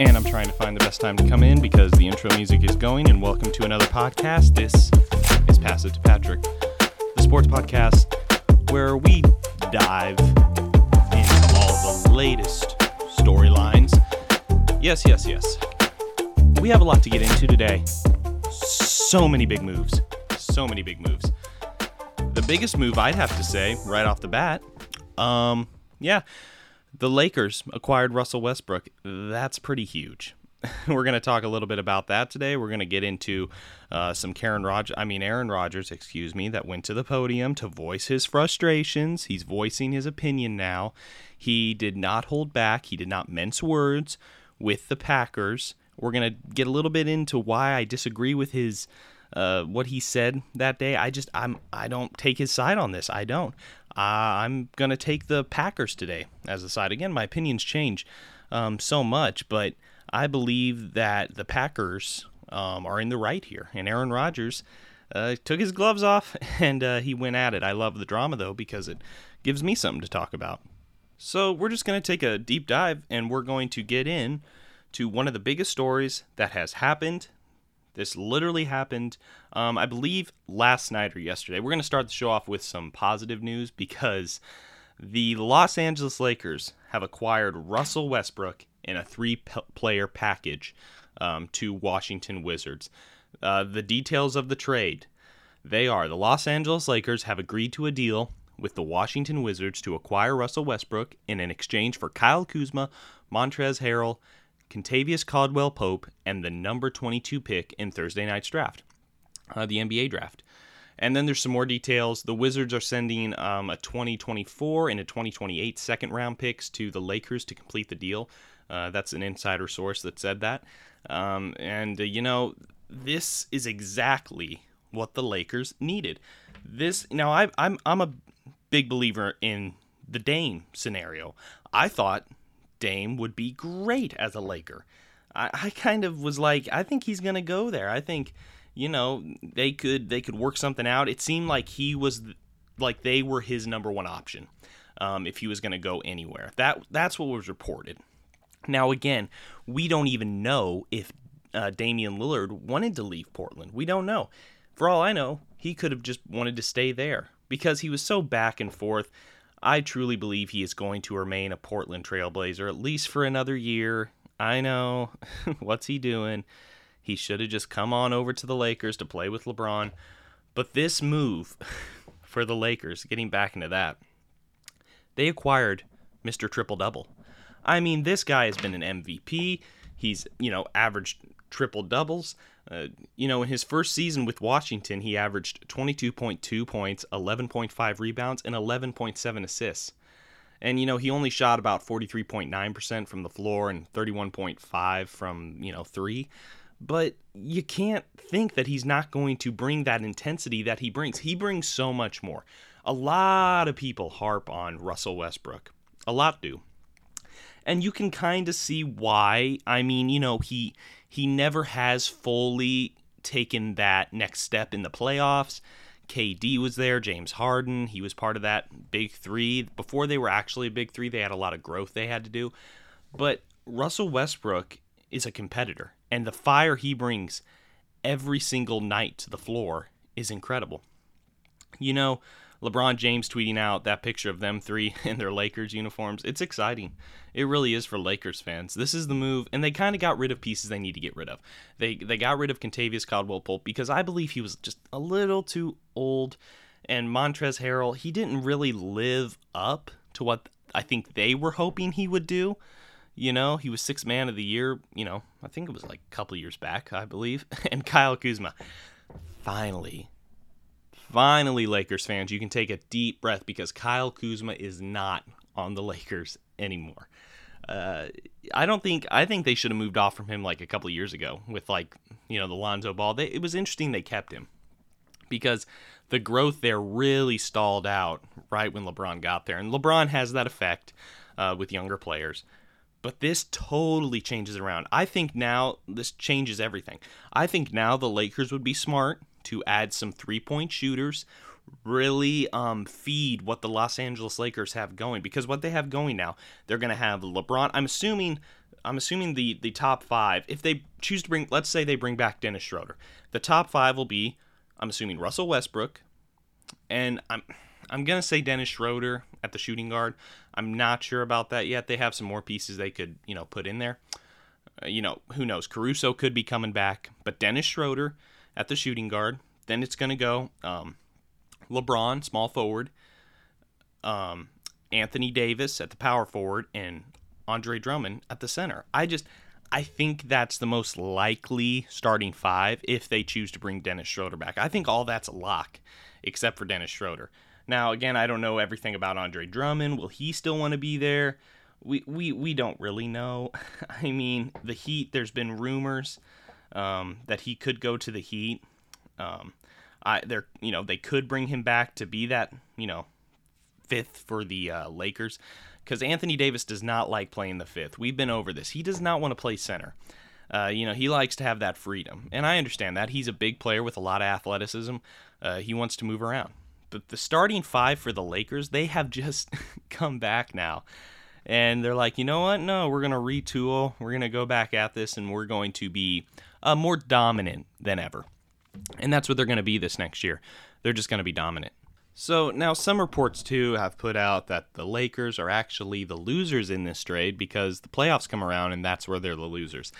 And I'm trying to find the best time to come in because the intro music is going. And welcome to another podcast. This is Pass It to Patrick, the sports podcast where we dive into all the latest storylines. Yes. We have a lot to get into today. So many big moves. The biggest move, I'd have to say, right off the bat, the Lakers acquired Russell Westbrook. That's pretty huge. We're going to talk a little bit about that today. We're going to get into some Aaron Rodgers, that went to the podium to voice his frustrations. He's voicing his opinion now. He did not hold back. He did not mince words with the Packers. We're going to get a little bit into why I disagree with his what he said that day. I don't take his side on this. I don't. I'm going to take the Packers today as a side. Again, my opinions change so much, but I believe that the Packers are in the right here. And Aaron Rodgers took his gloves off and he went at it. I love the drama, though, because it gives me something to talk about. So we're just going to take a deep dive and we're going to get in to one of the biggest stories that has happened. This literally happened, I believe, last night or yesterday. We're going to start the show off with some positive news because the Los Angeles Lakers have acquired Russell Westbrook in a three-player package to Washington Wizards. The details of the trade, they are the Los Angeles Lakers have agreed to a deal with the Washington Wizards to acquire Russell Westbrook in an exchange for Kyle Kuzma, Montrezl Harrell, Kentavious Caldwell-Pope, and the number 22 pick in Thursday night's draft, the NBA draft. And then there's some more details. The Wizards are sending a 2024 and a 2028 second-round picks to the Lakers to complete the deal. That's an insider source that said that. This is exactly what the Lakers needed. I'm a big believer in the Dame scenario. I thought Dame would be great as a Laker. I kind of was like, I think he's going to go there. I think, they could work something out. It seemed like he was, like they were his number one option if he was going to go anywhere. That's what was reported. Now, again, we don't even know if Damian Lillard wanted to leave Portland. We don't know. For all I know, he could have just wanted to stay there because he was so back and forth. I truly believe he is going to remain a Portland Trailblazer, at least for another year. I know. What's he doing? He should have just come on over to the Lakers to play with LeBron. But this move for the Lakers, getting back into that, they acquired Mr. Triple-Double. I mean, this guy has been an MVP. He's, averaged triple-doubles. In his first season with Washington, he averaged 22.2 points, 11.5 rebounds, and 11.7 assists. And, he only shot about 43.9% from the floor and 31.5% from, three. But you can't think that he's not going to bring that intensity that he brings. He brings so much more. A lot of people harp on Russell Westbrook. A lot do. And you can kind of see why. I mean, he never has fully taken that next step in the playoffs. KD was there, James Harden, he was part of that big three. Before they were actually a big three, they had a lot of growth they had to do. But Russell Westbrook is a competitor, and the fire he brings every single night to the floor is incredible. LeBron James tweeting out that picture of them three in their Lakers uniforms. It's exciting. It really is for Lakers fans. This is the move, and they kind of got rid of pieces they need to get rid of. They got rid of Kentavious Caldwell-Pope because I believe he was just a little too old, and Montrezl Harrell, he didn't really live up to what I think they were hoping he would do. He was sixth man of the year, I think it was like a couple years back, I believe. And Kyle Kuzma, Finally, Lakers fans, you can take a deep breath because Kyle Kuzma is not on the Lakers anymore. I think they should have moved off from him like a couple of years ago with the Lonzo Ball. It was interesting they kept him because the growth there really stalled out right when LeBron got there. And LeBron has that effect with younger players. But this totally changes around. I think now this changes everything. I think now the Lakers would be smart to add some three-point shooters, really feed what the Los Angeles Lakers have going. Because what they have going now, they're going to have LeBron. I'm assuming I'm assuming the top five, if they choose to bring, let's say they bring back Dennis Schroeder, the top five will be, I'm assuming, Russell Westbrook, and I'm going to say Dennis Schroeder at the shooting guard. I'm not sure about that yet. They have some more pieces they could, put in there. Who knows? Caruso could be coming back, but Dennis Schroeder at the shooting guard. Then it's going to go LeBron, small forward, Anthony Davis at the power forward, and Andre Drummond at the center. I think that's the most likely starting five if they choose to bring Dennis Schroeder back. I think all that's a lock except for Dennis Schroeder. Now, again, I don't know everything about Andre Drummond. Will he still want to be there? We don't really know. I mean, the Heat, there's been rumors that he could go to the Heat. They could bring him back to be that, fifth for the Lakers, because Anthony Davis does not like playing the fifth. We've been over this. He does not want to play center. He likes to have that freedom, and I understand that. He's a big player with a lot of athleticism. He wants to move around. But the starting five for the Lakers, they have just come back now, and they're like, you know what? No, we're going to retool. We're going to go back at this, and we're going to be more dominant than ever. And that's what they're going to be this next year. They're just going to be dominant. So now some reports, too, have put out that the Lakers are actually the losers in this trade because the playoffs come around and that's where they're the losers.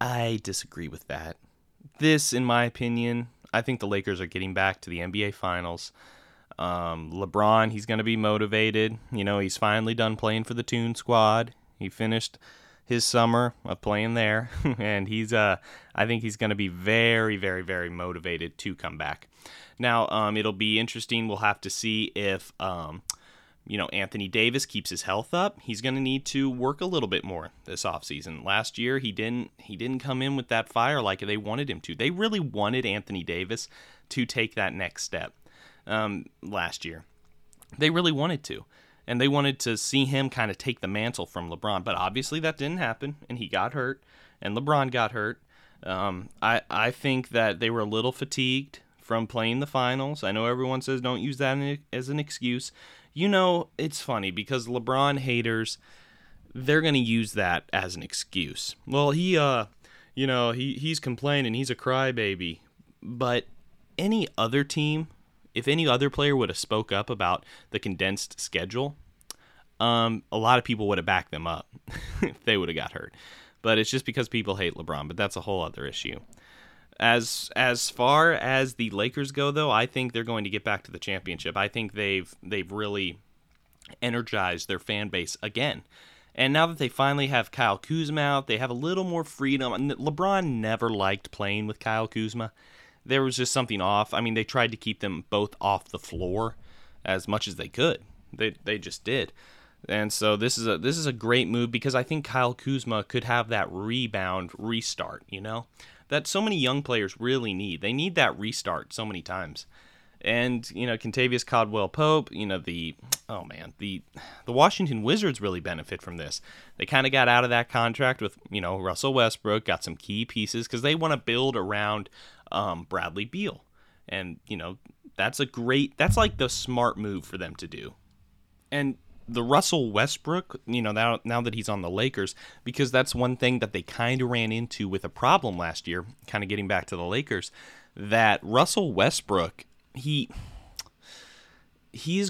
I disagree with that. This, in my opinion, I think the Lakers are getting back to the NBA Finals. LeBron, he's going to be motivated. He's finally done playing for the Toon Squad. He finished his summer of playing there, and he's I think he's going to be very, very, very motivated to come back. Now, it'll be interesting. We'll have to see if Anthony Davis keeps his health up. He's going to need to work a little bit more this offseason. Last year, he didn't come in with that fire like they wanted him to. They really wanted Anthony Davis to take that next step last year. They really wanted to. And they wanted to see him kind of take the mantle from LeBron. But obviously that didn't happen, and he got hurt, and LeBron got hurt. I think that they were a little fatigued from playing the finals. I know everyone says don't use that as an excuse. It's funny because LeBron haters, they're going to use that as an excuse. Well, he's complaining. He's a crybaby. But any other team, if any other player would have spoke up about the condensed schedule, a lot of people would have backed them up if they would have got hurt. But it's just because people hate LeBron, but that's a whole other issue. As far as the Lakers go, though, I think they're going to get back to the championship. I think they've really energized their fan base again. And now that they finally have Kyle Kuzma out, they have a little more freedom. LeBron never liked playing with Kyle Kuzma. There was just something off. I mean, they tried to keep them both off the floor as much as they could. They just did. And so this is a great move because I think Kyle Kuzma could have that rebound restart, that so many young players really need. They need that restart so many times. And, Kentavious Caldwell-Pope, the Washington Wizards really benefit from this. They kind of got out of that contract with, Russell Westbrook, got some key pieces because they want to build around Bradley Beal, and that's like the smart move for them to do. And the Russell Westbrook, now that he's on the Lakers, because that's one thing that they kind of ran into with a problem last year, kind of getting back to the Lakers, that Russell Westbrook, he's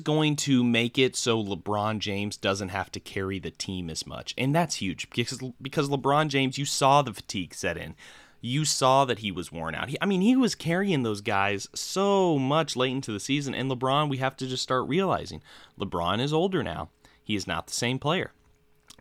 going to make it so LeBron James doesn't have to carry the team as much, and that's huge because LeBron James, you saw the fatigue set in. You saw that he was worn out. He was carrying those guys so much late into the season. And LeBron, we have to just start realizing, LeBron is older now. He is not the same player.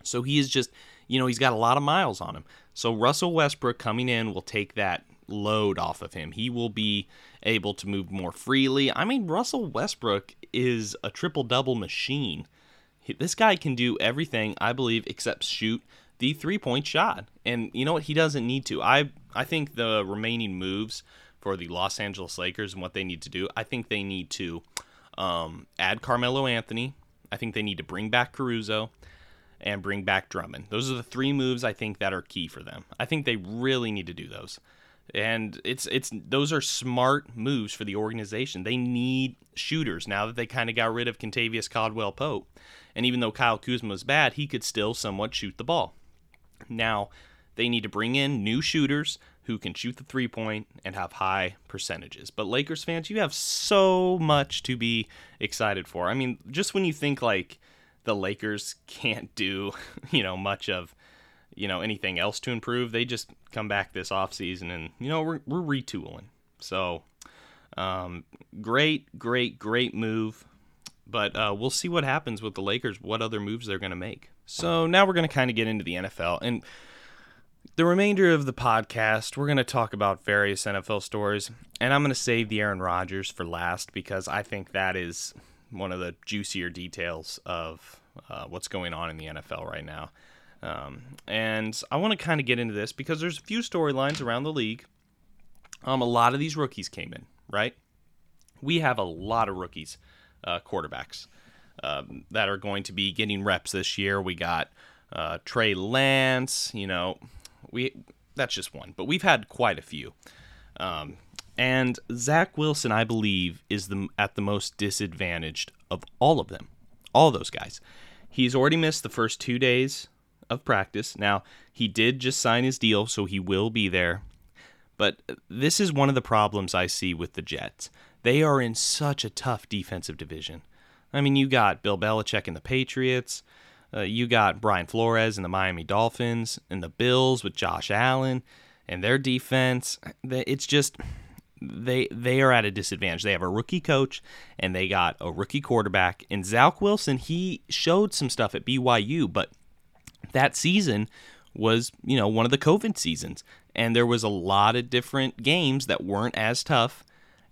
So he is just, he's got a lot of miles on him. So Russell Westbrook coming in will take that load off of him. He will be able to move more freely. Russell Westbrook is a triple-double machine. This guy can do everything, I believe, except shoot the three-point shot. And you know what? He doesn't need to. I think the remaining moves for the Los Angeles Lakers and what they need to do, I think they need to add Carmelo Anthony. I think they need to bring back Caruso and bring back Drummond. Those are the three moves I think that are key for them. I think they really need to do those. And it's those are smart moves for the organization. They need shooters now that they kind of got rid of Kentavious Caldwell-Pope. And even though Kyle Kuzma was bad, he could still somewhat shoot the ball. Now, they need to bring in new shooters who can shoot the three-point and have high percentages. But Lakers fans, you have so much to be excited for. I mean, just when you think, like, the Lakers can't do, much of, anything else to improve, they just come back this offseason and, we're retooling. So, great move. But we'll see what happens with the Lakers, what other moves they're going to make. So now we're going to kind of get into the NFL. And the remainder of the podcast, we're going to talk about various NFL stories, and I'm going to save the Aaron Rodgers for last because I think that is one of the juicier details of what's going on in the NFL right now. And I want to kind of get into this because there's a few storylines around the league. A lot of these rookies came in, right? We have a lot of rookies, quarterbacks, that are going to be getting reps this year. We got Trey Lance, that's just one, but we've had quite a few. And Zach Wilson, I believe, is at the most disadvantaged of all of them, all those guys. He's already missed the first 2 days of practice. Now, he did just sign his deal, so he will be there. But this is one of the problems I see with the Jets. They are in such a tough defensive division. I mean, you got Bill Belichick and the Patriots. You got Brian Flores and the Miami Dolphins and the Bills with Josh Allen and their defense. It's just they are at a disadvantage. They have a rookie coach and they got a rookie quarterback. And Zach Wilson, he showed some stuff at BYU, but that season was, one of the COVID seasons. And there was a lot of different games that weren't as tough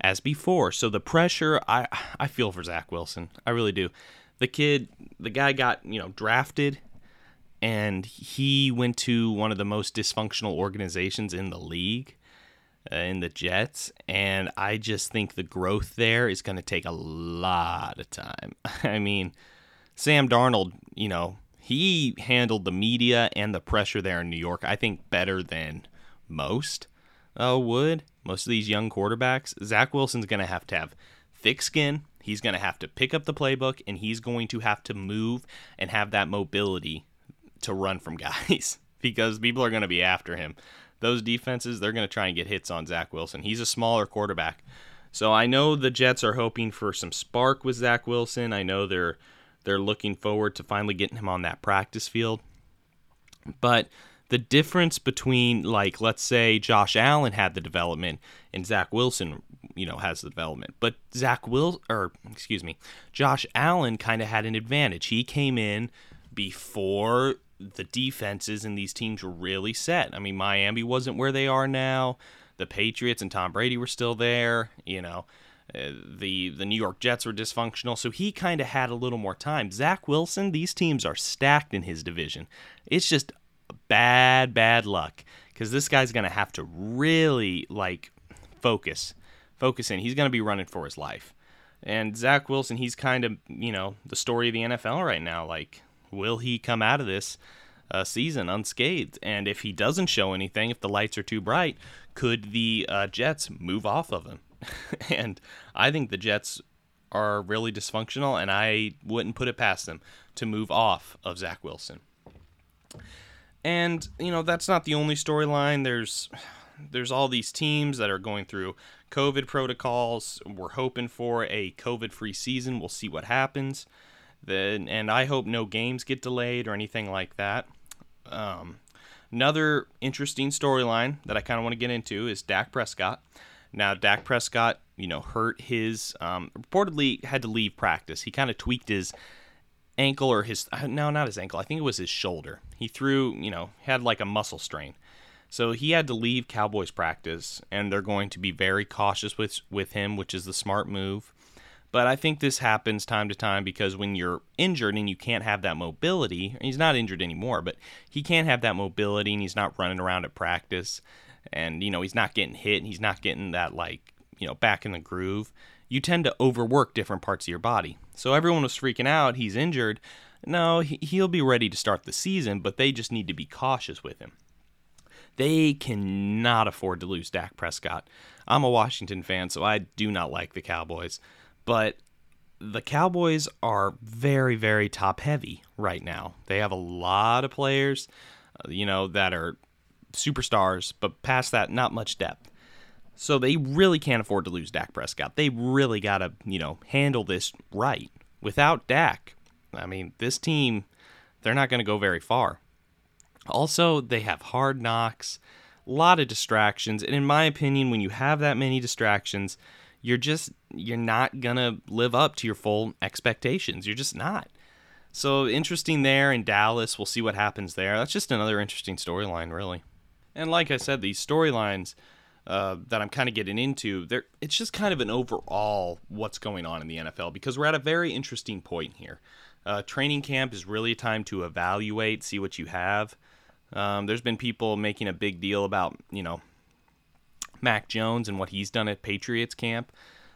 as before. So the pressure, I feel for Zach Wilson. I really do. The guy got, drafted, and he went to one of the most dysfunctional organizations in the league, in the Jets, and I just think the growth there is going to take a lot of time. I mean, Sam Darnold, he handled the media and the pressure there in New York, I think, better than most would. Most of these young quarterbacks. Zach Wilson's going to have thick skin. He's going to have to pick up the playbook, and he's going to have to move and have that mobility to run from guys because people are going to be after him. Those defenses, they're going to try and get hits on Zach Wilson. He's a smaller quarterback. So I know the Jets are hoping for some spark with Zach Wilson. I know they're looking forward to finally getting him on that practice field. But the difference between, like, let's say Josh Allen had the development and Zach Wilson, has the development. But Josh Allen kind of had an advantage. He came in before the defenses and these teams were really set. I mean, Miami wasn't where they are now. The Patriots and Tom Brady were still there. The New York Jets were dysfunctional, so he kind of had a little more time. Zach Wilson, these teams are stacked in his division. It's just bad luck because this guy's going to have to really, like, focus in. He's going to be running for his life. And Zach Wilson, he's kind of, the story of the NFL right now. Like, will he come out of this season unscathed? And if he doesn't show anything, if the lights are too bright, could the Jets move off of him? And I think the Jets are really dysfunctional, and I wouldn't put it past them to move off of Zach Wilson. And, that's not the only storyline. There's all these teams that are going through COVID protocols. We're hoping for a COVID-free season. We'll see what happens. And I hope no games get delayed or anything like that. Another interesting storyline that I kind of want to get into is Dak Prescott. Now, Dak Prescott, hurt his reportedly had to leave practice. He kind of tweaked his ankle or I think it was his shoulder. He threw, had like a muscle strain. So he had to leave Cowboys practice, and they're going to be very cautious with him, which is the smart move. But I think this happens time to time because when you're injured and you can't have that mobility, and he's not injured anymore, but he can't have that mobility, and he's not running around at practice, and, he's not getting hit, and he's not getting that, like, back in the groove. You tend to overwork different parts of your body. So everyone was freaking out, he's injured. No, he'll be ready to start the season, but they just need to be cautious with him. They cannot afford to lose Dak Prescott. I'm a Washington fan, so I do not like the Cowboys. But the Cowboys are very, very top-heavy right now. They have a lot of players. that are superstars, but past that, not much depth. So they really can't afford to lose Dak Prescott. They really got to, handle this right. Without Dak, this team, they're not going to go very far. Also, they have hard knocks, a lot of distractions. And in my opinion, when you have that many distractions, you're not going to live up to your full expectations. You're just not. So interesting there in Dallas. We'll see what happens there. That's just another interesting storyline, really. And like I said, these storylines that I'm kind of getting into, it's just kind of an overall what's going on in the NFL, because we're at a very interesting point here. Training camp is really a time to evaluate, see what you have. There's been people making a big deal about, Mac Jones and what he's done at Patriots camp.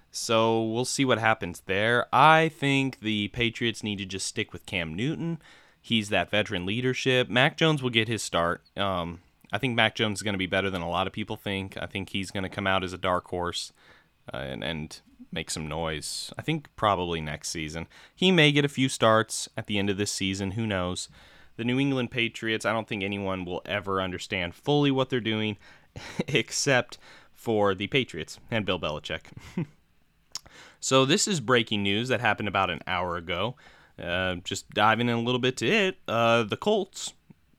So we'll see what happens there. I think the Patriots need to just stick with Cam Newton. He's that veteran leadership. Mac Jones will get his start. I think Mac Jones is going to be better than a lot of people think. I think he's going to come out as a dark horse and make some noise. I think probably next season. He may get a few starts at the end of this season. Who knows? The New England Patriots, I don't think anyone will ever understand fully what they're doing except for the Patriots and Bill Belichick. So this is breaking news that happened about an hour ago. Just diving in a little bit to it. The Colts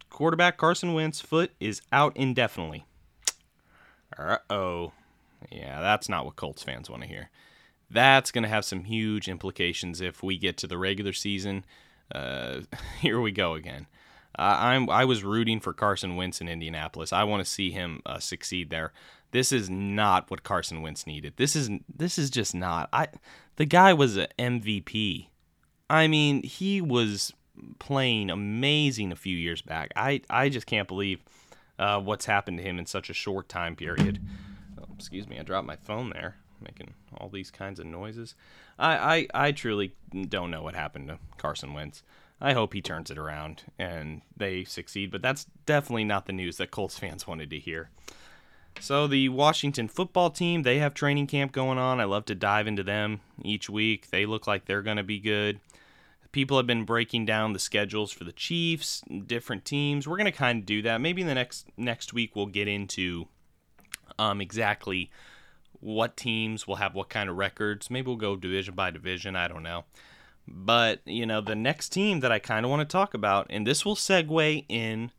quarterback Carson Wentz foot is out indefinitely. Uh-oh. Yeah, that's not what Colts fans want to hear. That's going to have some huge implications if we get to the regular season. Here we go again. I was rooting for Carson Wentz in Indianapolis. I want to see him succeed there. This is not what Carson Wentz needed. This is just not. The guy was an MVP. He was playing amazing a few years back. I just can't believe what's happened to him in such a short time period. Oh, excuse me, I dropped my phone there, making all these kinds of noises. I truly don't know what happened to Carson Wentz. I hope he turns it around and they succeed, but that's definitely not the news that Colts fans wanted to hear. So the Washington football team, they have training camp going on. I love to dive into them each week. They look like they're going to be good. People have been breaking down the schedules for the Chiefs, different teams. We're going to kind of do that. Maybe in the next week we'll get into exactly what teams will have what kind of records. Maybe we'll go division by division. I don't know. But, the next team that I kind of want to talk about, and this will segue in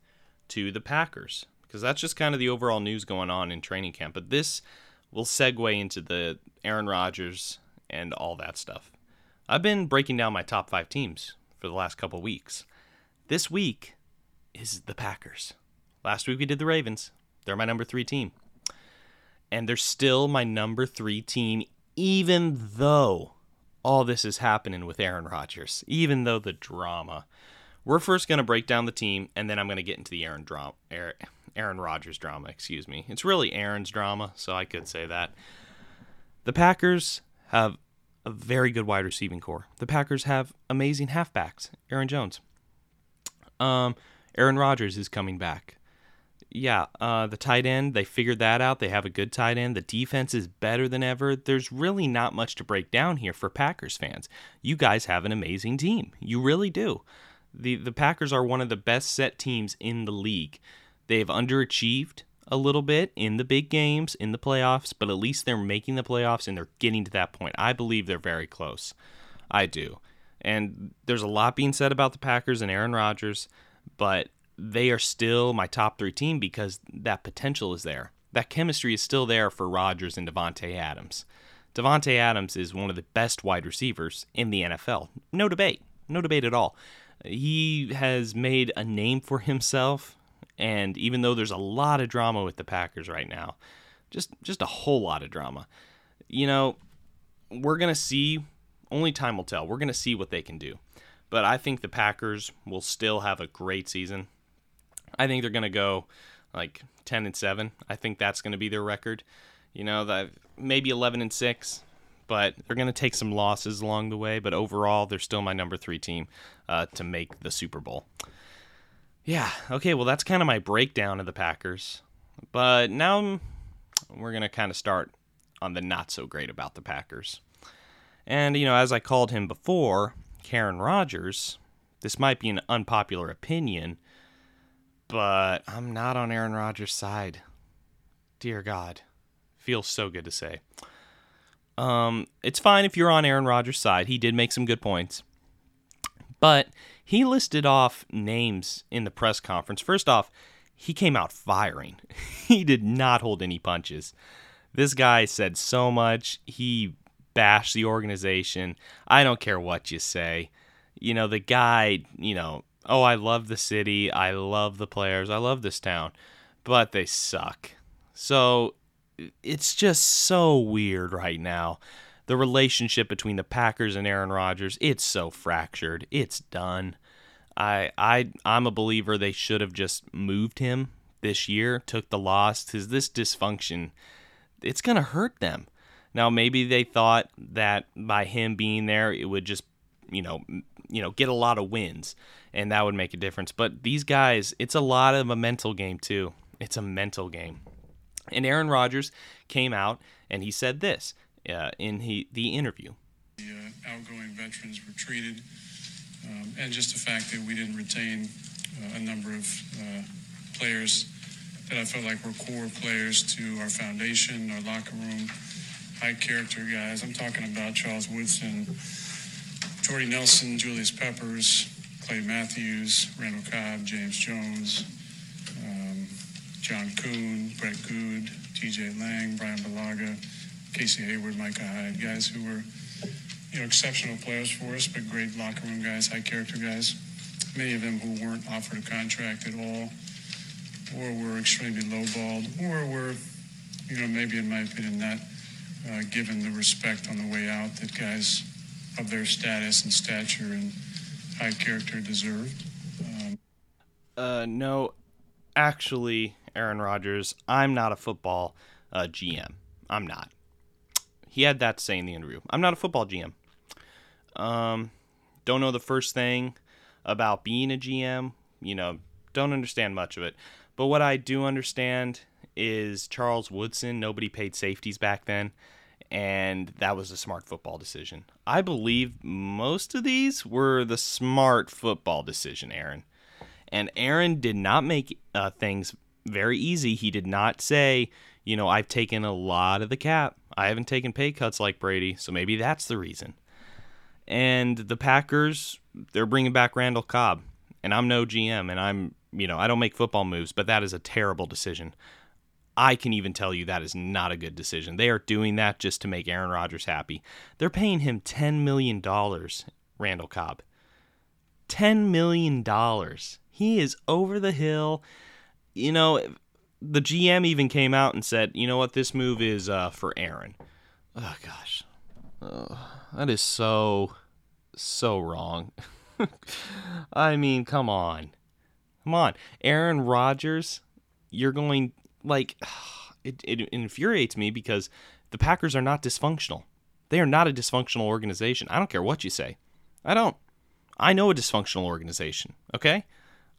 to the Packers, because that's just kind of the overall news going on in training camp. But this will segue into the Aaron Rodgers and all that stuff. I've been breaking down my top 5 teams for the last couple weeks. This week is the Packers. Last week we did the Ravens. They're my number 3 team. And they're still my number 3 team, even though all this is happening with Aaron Rodgers, even though the drama. We're first going to break down the team, and then I'm going to get into the Aaron Rodgers drama, excuse me. It's really Aaron's drama, so I could say that. The Packers have a very good wide receiving core. The Packers have amazing halfbacks. Aaron Jones. Aaron Rodgers is coming back. Yeah, the tight end, they figured that out. They have a good tight end. The defense is better than ever. There's really not much to break down here for Packers fans. You guys have an amazing team. You really do. The Packers are one of the best set teams in the league. They've underachieved a little bit in the big games, in the playoffs, but at least they're making the playoffs and they're getting to that point. I believe they're very close. I do. And there's a lot being said about the Packers and Aaron Rodgers, but they are still my top 3 team because that potential is there. That chemistry is still there for Rodgers and Davante Adams. Davante Adams is one of the best wide receivers in the NFL. No debate. No debate at all. He has made a name for himself. And even though there's a lot of drama with the Packers right now, just a whole lot of drama, we're going to see, only time will tell. We're going to see what they can do. But I think the Packers will still have a great season. I think they're going to go like 10-7. I think that's going to be their record. Maybe 11-6, but they're going to take some losses along the way. But overall, they're still my number 3 team to make the Super Bowl. Yeah, okay, well, that's kind of my breakdown of the Packers. But now we're going to kind of start on the not-so-great about the Packers. And, as I called him before, Aaron Rodgers, this might be an unpopular opinion, but I'm not on Aaron Rodgers' side. Dear God. Feels so good to say. It's fine if you're on Aaron Rodgers' side. He did make some good points. But he listed off names in the press conference. First off, he came out firing. He did not hold any punches. This guy said so much. He bashed the organization. I don't care what you say. You know, the guy, you know, oh, I love the city. I love the players. I love this town. But they suck. So it's just so weird right now. The relationship between the Packers and Aaron Rodgers, it's so fractured. It's done. I'm a believer they should have just moved him this year, took the loss, because this dysfunction, it's going to hurt them. Now, maybe they thought that by him being there, it would just, you know, get a lot of wins, and that would make a difference. But these guys, it's a lot of a mental game, too. It's a mental game. And Aaron Rodgers came out, and he said this in the interview. The outgoing veterans were treated. And just the fact that we didn't retain a number of players that I felt like were core players to our foundation, our locker room, high character guys. I'm talking about Charles Woodson, Jordy Nelson, Julius Peppers, Clay Matthews, Randall Cobb, James Jones, John Kuhn, Brett Goode, TJ Lang, Brian Balaga, Casey Hayward, Micah Hyde, guys who were exceptional players for us, but great locker room guys, high character guys. Many of them who weren't offered a contract at all, or were extremely lowballed, or were, maybe in my opinion, not given the respect on the way out that guys of their status and stature and high character deserved. No, actually, Aaron Rodgers, I'm not a football GM. I'm not. He had that to say in the interview. I'm not a football GM. Don't know the first thing about being a GM, don't understand much of it. But what I do understand is Charles Woodson, nobody paid safeties back then, and that was a smart football decision. I believe most of these were the smart football decision, Aaron. And Aaron did not make things very easy. He did not say, I've taken a lot of the cap. I haven't taken pay cuts like Brady, so maybe that's the reason. And the Packers, they're bringing back Randall Cobb, and I'm no GM, and I'm, I don't make football moves, but that is a terrible decision. I can even tell you that is not a good decision. They are doing that just to make Aaron Rodgers happy. They're paying him $10 million, Randall Cobb. $10 million. He is over the hill. The GM even came out and said, this move is for Aaron. Oh, gosh. That is so wrong. I mean, come on. Come on. Aaron Rodgers, you're going, it infuriates me because the Packers are not dysfunctional. They are not a dysfunctional organization. I don't care what you say. I don't. I know a dysfunctional organization, okay?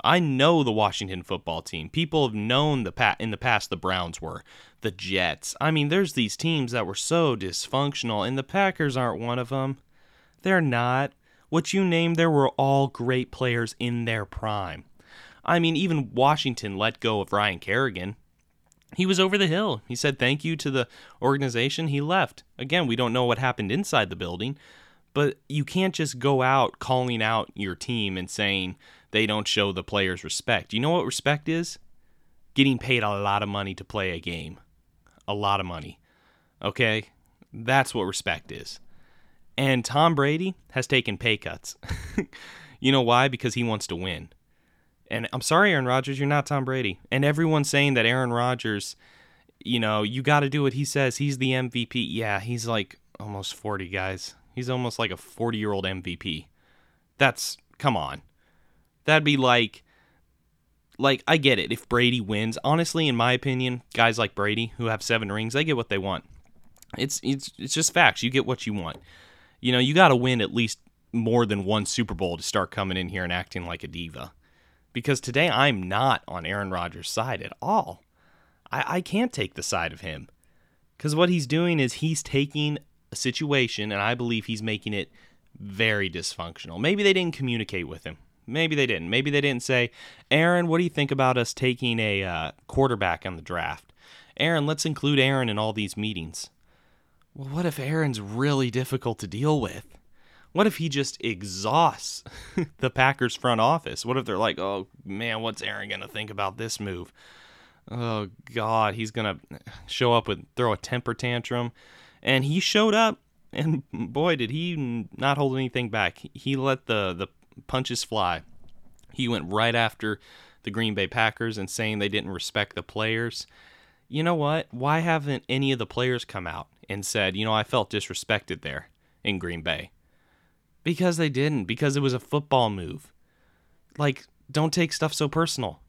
I know the Washington football team. People have known in the past the Browns were, the Jets. I mean, there's these teams that were so dysfunctional, and the Packers aren't one of them. They're not. What you named there were all great players in their prime. I mean, even Washington let go of Ryan Kerrigan. He was over the hill. He said thank you to the organization. He left. Again, we don't know what happened inside the building, but you can't just go out calling out your team and saying they don't show the players respect. You know what respect is? Getting paid a lot of money to play a game. A lot of money. Okay? That's what respect is. And Tom Brady has taken pay cuts. You know why? Because he wants to win. And I'm sorry, Aaron Rodgers, you're not Tom Brady. And everyone's saying that Aaron Rodgers, you got to do what he says. He's the MVP. Yeah, he's like almost 40, guys. He's almost like a 40-year-old MVP. That's, come on. That'd be like, I get it. If Brady wins, honestly, in my opinion, guys like Brady who have 7 rings, they get what they want. It's just facts. You get what you want. You got to win at least more than one Super Bowl to start coming in here and acting like a diva. Because today I'm not on Aaron Rodgers' side at all. I can't take the side of him. Because what he's doing is he's taking a situation, and I believe he's making it very dysfunctional. Maybe they didn't communicate with him. Maybe they didn't. Maybe they didn't say, Aaron, what do you think about us taking a quarterback on the draft? Aaron, let's include Aaron in all these meetings. Well, what if Aaron's really difficult to deal with? What if he just exhausts the Packers front office? What if they're like, oh, man, what's Aaron going to think about this move? Oh, God, he's going to show up and throw a temper tantrum. And he showed up, and boy, did he not hold anything back. He let the punches fly. He went right after the Green Bay Packers and saying they didn't respect the players. You know what? Why haven't any of the players come out and said, you know, I felt disrespected there in Green Bay? Because they didn't. Because it was a football move. Like, don't take stuff so personal.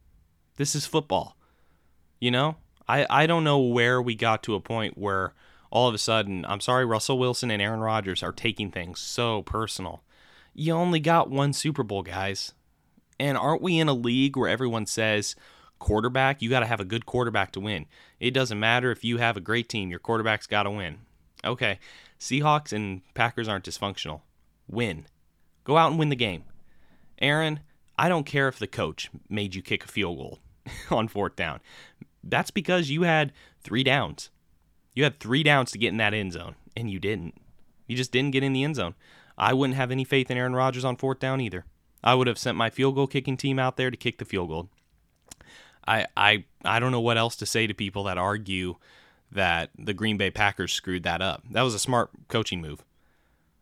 This is football. You know? I don't know where we got to a point where all of a sudden, I'm sorry, Russell Wilson and Aaron Rodgers are taking things so personal. You only got one Super Bowl, guys. And aren't we in a league where everyone says, quarterback, you got to have a good quarterback to win. It doesn't matter if you have a great team, your quarterback's got to win. Okay, Seahawks and Packers aren't dysfunctional. Win. Go out and win the game. Aaron, I don't care if the coach made you kick a field goal on fourth down. That's because you had 3 downs. You had 3 downs to get in that end zone, and you didn't. You just didn't get in the end zone. I wouldn't have any faith in Aaron Rodgers on fourth down either. I would have sent my field goal kicking team out there to kick the field goal. I don't know what else to say to people that argue that the Green Bay Packers screwed that up. That was a smart coaching move.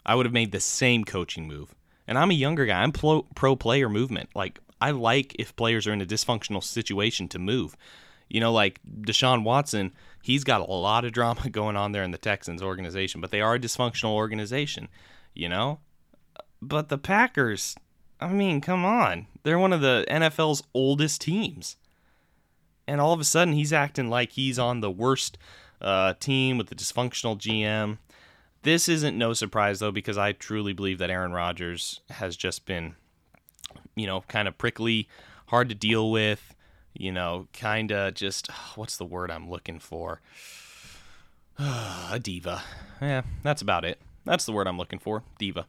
I would have made the same coaching move. And I'm a younger guy. I'm pro player movement. Like, I like if players are in a dysfunctional situation to move. You know, like Deshaun Watson, he's got a lot of drama going on there in the Texans organization, but they are a dysfunctional organization. You know, but the Packers, I mean, come on. They're one of the NFL's oldest teams. And all of a sudden he's acting like he's on the worst team with the dysfunctional GM. This isn't no surprise, though, because I truly believe that Aaron Rodgers has just been, you know, kind of prickly, hard to deal with, you know, kind of just, what's the word I'm looking for? A diva. Yeah, that's about it. That's the word I'm looking for, diva.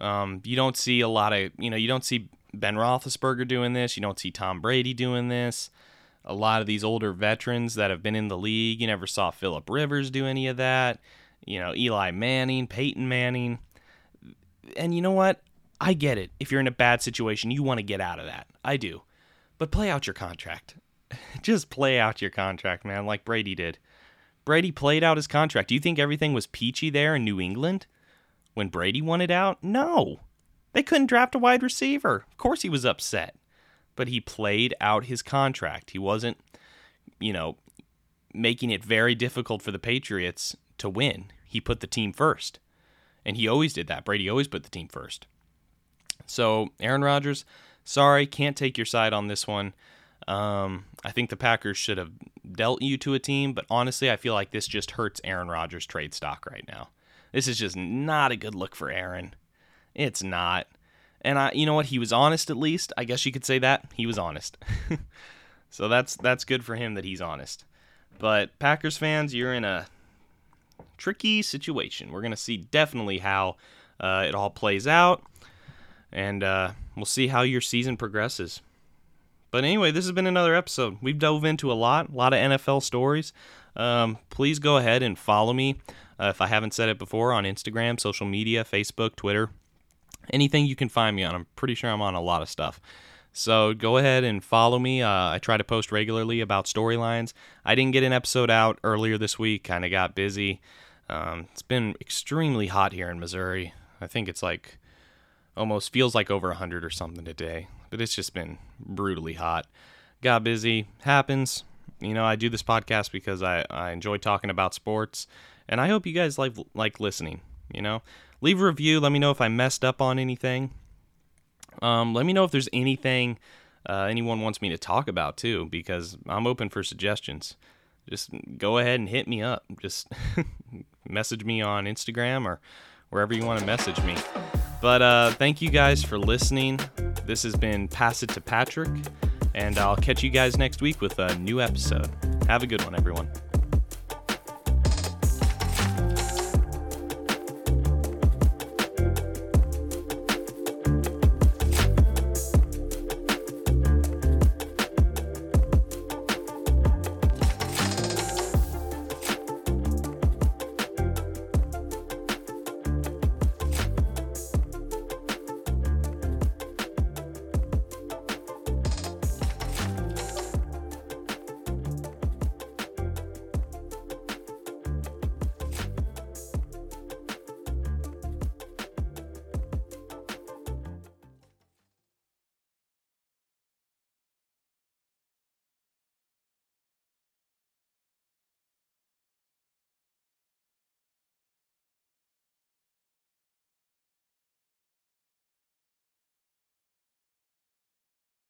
You don't see a lot of, you know, you don't see Ben Roethlisberger doing this. You don't see Tom Brady doing this. A lot of these older veterans that have been in the league, you never saw Phillip Rivers do any of that. You know, Eli Manning, Peyton Manning. And you know what? I get it. If you're in a bad situation, you want to get out of that. I do. But play out your contract. Just play out your contract, man, like Brady did. Brady played out his contract. Do you think everything was peachy there in New England when Brady wanted out? No. They couldn't draft a wide receiver. Of course he was upset. But he played out his contract. He wasn't, you know, making it very difficult for the Patriots to win. He put the team first. And he always did that. Brady always put the team first. So, Aaron Rodgers, sorry, can't take your side on this one. I think the Packers should have dealt you to a team, but honestly, I feel like this just hurts Aaron Rodgers' trade stock right now. This is just not a good look for Aaron. It's not. And you know what? He was honest, at least. I guess you could say that. He was honest. So that's good for him that he's honest. But Packers fans, you're in a tricky situation. We're going to see definitely how it all plays out, and we'll see how your season progresses. But anyway, this has been another episode. We've dove into a lot of NFL stories. Please go ahead and follow me, if I haven't said it before, on Instagram, social media, Facebook, Twitter. Anything you can find me on. I'm pretty sure I'm on a lot of stuff. So go ahead and follow me. I try to post regularly about storylines. I didn't get an episode out earlier this week. Kind of got busy. It's been extremely hot here in Missouri. I think it's like almost feels like over 100 or something today. But it's just been brutally hot. Got busy. Happens. You know, I do this podcast because I enjoy talking about sports. And I hope you guys like listening, you know. Leave a review. Let me know if I messed up on anything. Let me know if there's anything anyone wants me to talk about, too, because I'm open for suggestions. Just go ahead and hit me up. Just message me on Instagram or wherever you want to message me. But thank you guys for listening. This has been Pass It to Patrick, and I'll catch you guys next week with a new episode. Have a good one, everyone.